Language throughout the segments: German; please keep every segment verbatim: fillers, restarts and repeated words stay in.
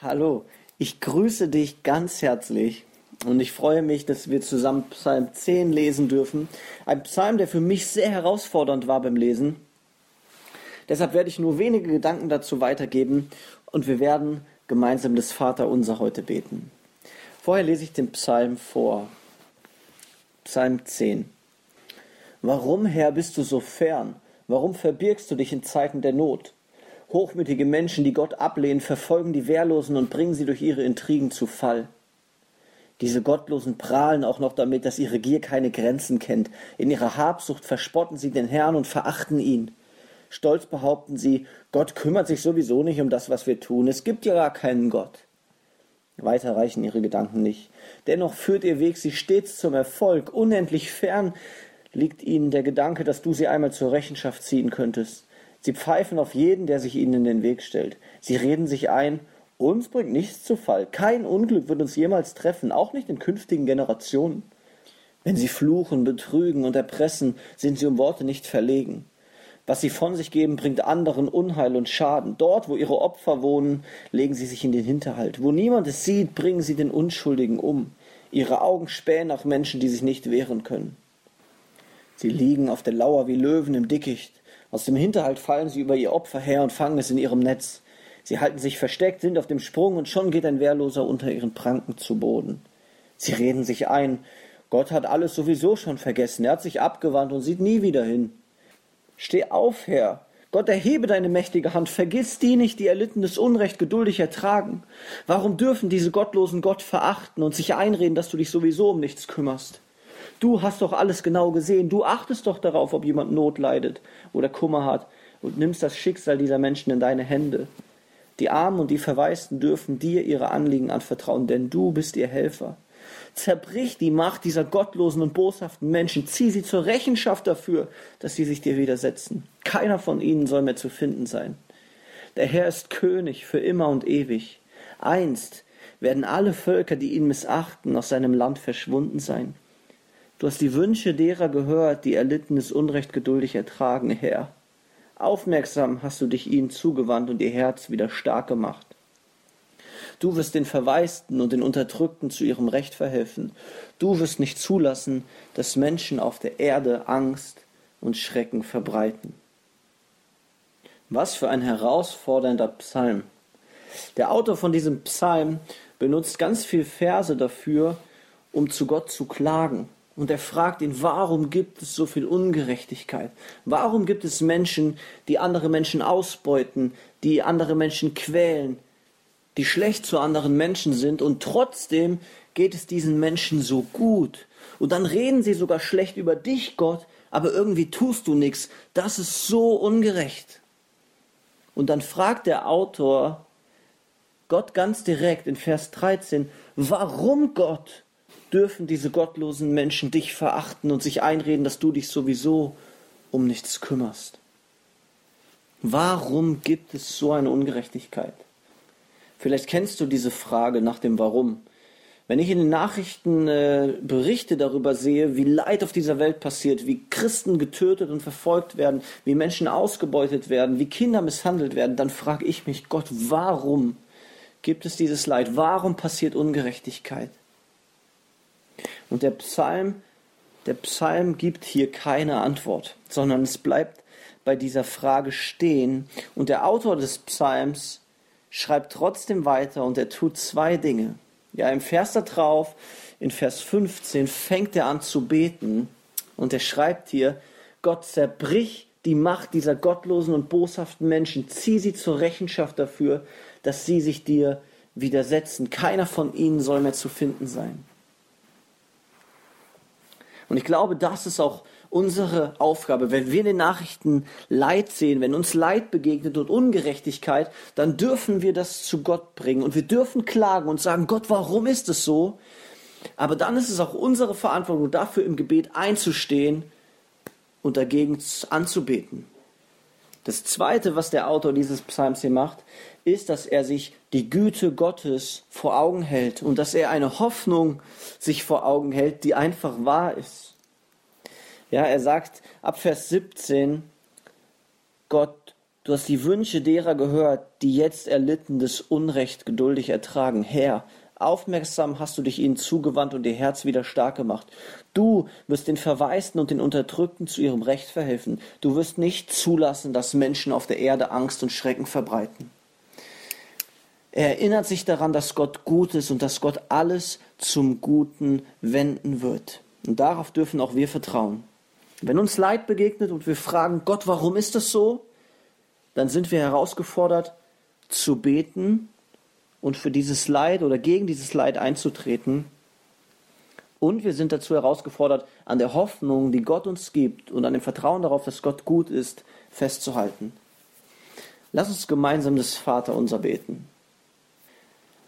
Hallo, ich grüße dich ganz herzlich und ich freue mich, dass wir zusammen Psalm zehn lesen dürfen. Ein Psalm, der für mich sehr herausfordernd war beim Lesen. Deshalb werde ich nur wenige Gedanken dazu weitergeben und wir werden gemeinsam das Vaterunser heute beten. Vorher lese ich den Psalm vor. Psalm zehn. Warum, Herr, bist du so fern? Warum verbirgst du dich in Zeiten der Not? Hochmütige Menschen, die Gott ablehnen, verfolgen die Wehrlosen und bringen sie durch ihre Intrigen zu Fall. Diese Gottlosen prahlen auch noch damit, dass ihre Gier keine Grenzen kennt. In ihrer Habsucht verspotten sie den Herrn und verachten ihn. Stolz behaupten sie, Gott kümmert sich sowieso nicht um das, was wir tun. Es gibt ja gar keinen Gott. Weiter reichen ihre Gedanken nicht. Dennoch führt ihr Weg sie stets zum Erfolg. Unendlich fern liegt ihnen der Gedanke, dass du sie einmal zur Rechenschaft ziehen könntest. Sie pfeifen auf jeden, der sich ihnen in den Weg stellt. Sie reden sich ein, uns bringt nichts zu Fall. Kein Unglück wird uns jemals treffen, auch nicht in künftigen Generationen. Wenn sie fluchen, betrügen und erpressen, sind sie um Worte nicht verlegen. Was sie von sich geben, bringt anderen Unheil und Schaden. Dort, wo ihre Opfer wohnen, legen sie sich in den Hinterhalt. Wo niemand es sieht, bringen sie den Unschuldigen um. Ihre Augen spähen nach Menschen, die sich nicht wehren können. Sie liegen auf der Lauer wie Löwen im Dickicht. Aus dem Hinterhalt fallen sie über ihr Opfer her und fangen es in ihrem Netz. Sie halten sich versteckt, sind auf dem Sprung und schon geht ein Wehrloser unter ihren Pranken zu Boden. Sie reden sich ein, Gott hat alles sowieso schon vergessen, er hat sich abgewandt und sieht nie wieder hin. Steh auf, Herr, Gott erhebe deine mächtige Hand, vergiss die nicht, die erlittenes Unrecht geduldig ertragen. Warum dürfen diese Gottlosen Gott verachten und sich einreden, dass du dich sowieso um nichts kümmerst? Du hast doch alles genau gesehen. Du achtest doch darauf, ob jemand Not leidet oder Kummer hat und nimmst das Schicksal dieser Menschen in deine Hände. Die Armen und die Verwaisten dürfen dir ihre Anliegen anvertrauen, denn du bist ihr Helfer. Zerbrich die Macht dieser gottlosen und boshaften Menschen. Zieh sie zur Rechenschaft dafür, dass sie sich dir widersetzen. Keiner von ihnen soll mehr zu finden sein. Der Herr ist König für immer und ewig. Einst werden alle Völker, die ihn missachten, aus seinem Land verschwunden sein. Du hast die Wünsche derer gehört, die erlittenes Unrecht geduldig ertragen, Herr. Aufmerksam hast du dich ihnen zugewandt und ihr Herz wieder stark gemacht. Du wirst den Verwaisten und den Unterdrückten zu ihrem Recht verhelfen. Du wirst nicht zulassen, dass Menschen auf der Erde Angst und Schrecken verbreiten. Was für ein herausfordernder Psalm. Der Autor von diesem Psalm benutzt ganz viele Verse dafür, um zu Gott zu klagen. Und er fragt ihn, warum gibt es so viel Ungerechtigkeit? Warum gibt es Menschen, die andere Menschen ausbeuten, die andere Menschen quälen, die schlecht zu anderen Menschen sind und trotzdem geht es diesen Menschen so gut? Und dann reden sie sogar schlecht über dich, Gott, aber irgendwie tust du nichts. Das ist so ungerecht. Und dann fragt der Autor Gott ganz direkt in Vers dreizehn, warum, Gott, dürfen diese gottlosen Menschen dich verachten und sich einreden, dass du dich sowieso um nichts kümmerst? Warum gibt es so eine Ungerechtigkeit? Vielleicht kennst du diese Frage nach dem Warum. Wenn ich in den Nachrichten äh, Berichte darüber sehe, wie Leid auf dieser Welt passiert, wie Christen getötet und verfolgt werden, wie Menschen ausgebeutet werden, wie Kinder misshandelt werden, dann frage ich mich, Gott, warum gibt es dieses Leid? Warum passiert Ungerechtigkeit? Und der Psalm, der Psalm gibt hier keine Antwort, sondern es bleibt bei dieser Frage stehen. Und der Autor des Psalms schreibt trotzdem weiter und er tut zwei Dinge. Ja, im Vers da drauf, in Vers fünfzehn, fängt er an zu beten und er schreibt hier, Gott, zerbrich die Macht dieser gottlosen und boshaften Menschen, zieh sie zur Rechenschaft dafür, dass sie sich dir widersetzen. Keiner von ihnen soll mehr zu finden sein. Und ich glaube, das ist auch unsere Aufgabe. Wenn wir in den Nachrichten Leid sehen, wenn uns Leid begegnet und Ungerechtigkeit, dann dürfen wir das zu Gott bringen. Und wir dürfen klagen und sagen, Gott, warum ist es so? Aber dann ist es auch unsere Verantwortung, dafür im Gebet einzustehen und dagegen anzubeten. Das Zweite, was der Autor dieses Psalms hier macht, ist, dass er sich die Güte Gottes vor Augen hält und dass er eine Hoffnung sich vor Augen hält, die einfach wahr ist. Ja, er sagt ab Vers siebzehn, Gott, Du hast die Wünsche derer gehört, die jetzt erlittenes Unrecht geduldig ertragen. Herr, aufmerksam hast du dich ihnen zugewandt und ihr Herz wieder stark gemacht. Du wirst den Verwaisten und den Unterdrückten zu ihrem Recht verhelfen. Du wirst nicht zulassen, dass Menschen auf der Erde Angst und Schrecken verbreiten. Er erinnert sich daran, dass Gott gut ist und dass Gott alles zum Guten wenden wird. Und darauf dürfen auch wir vertrauen. Wenn uns Leid begegnet und wir fragen, Gott, warum ist das so? Dann sind wir herausgefordert, zu beten und für dieses Leid oder gegen dieses Leid einzutreten. Und wir sind dazu herausgefordert, an der Hoffnung, die Gott uns gibt und an dem Vertrauen darauf, dass Gott gut ist, festzuhalten. Lass uns gemeinsam das Vaterunser beten.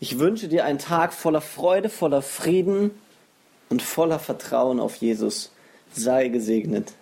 Ich wünsche dir einen Tag voller Freude, voller Frieden und voller Vertrauen auf Jesus. Sei gesegnet.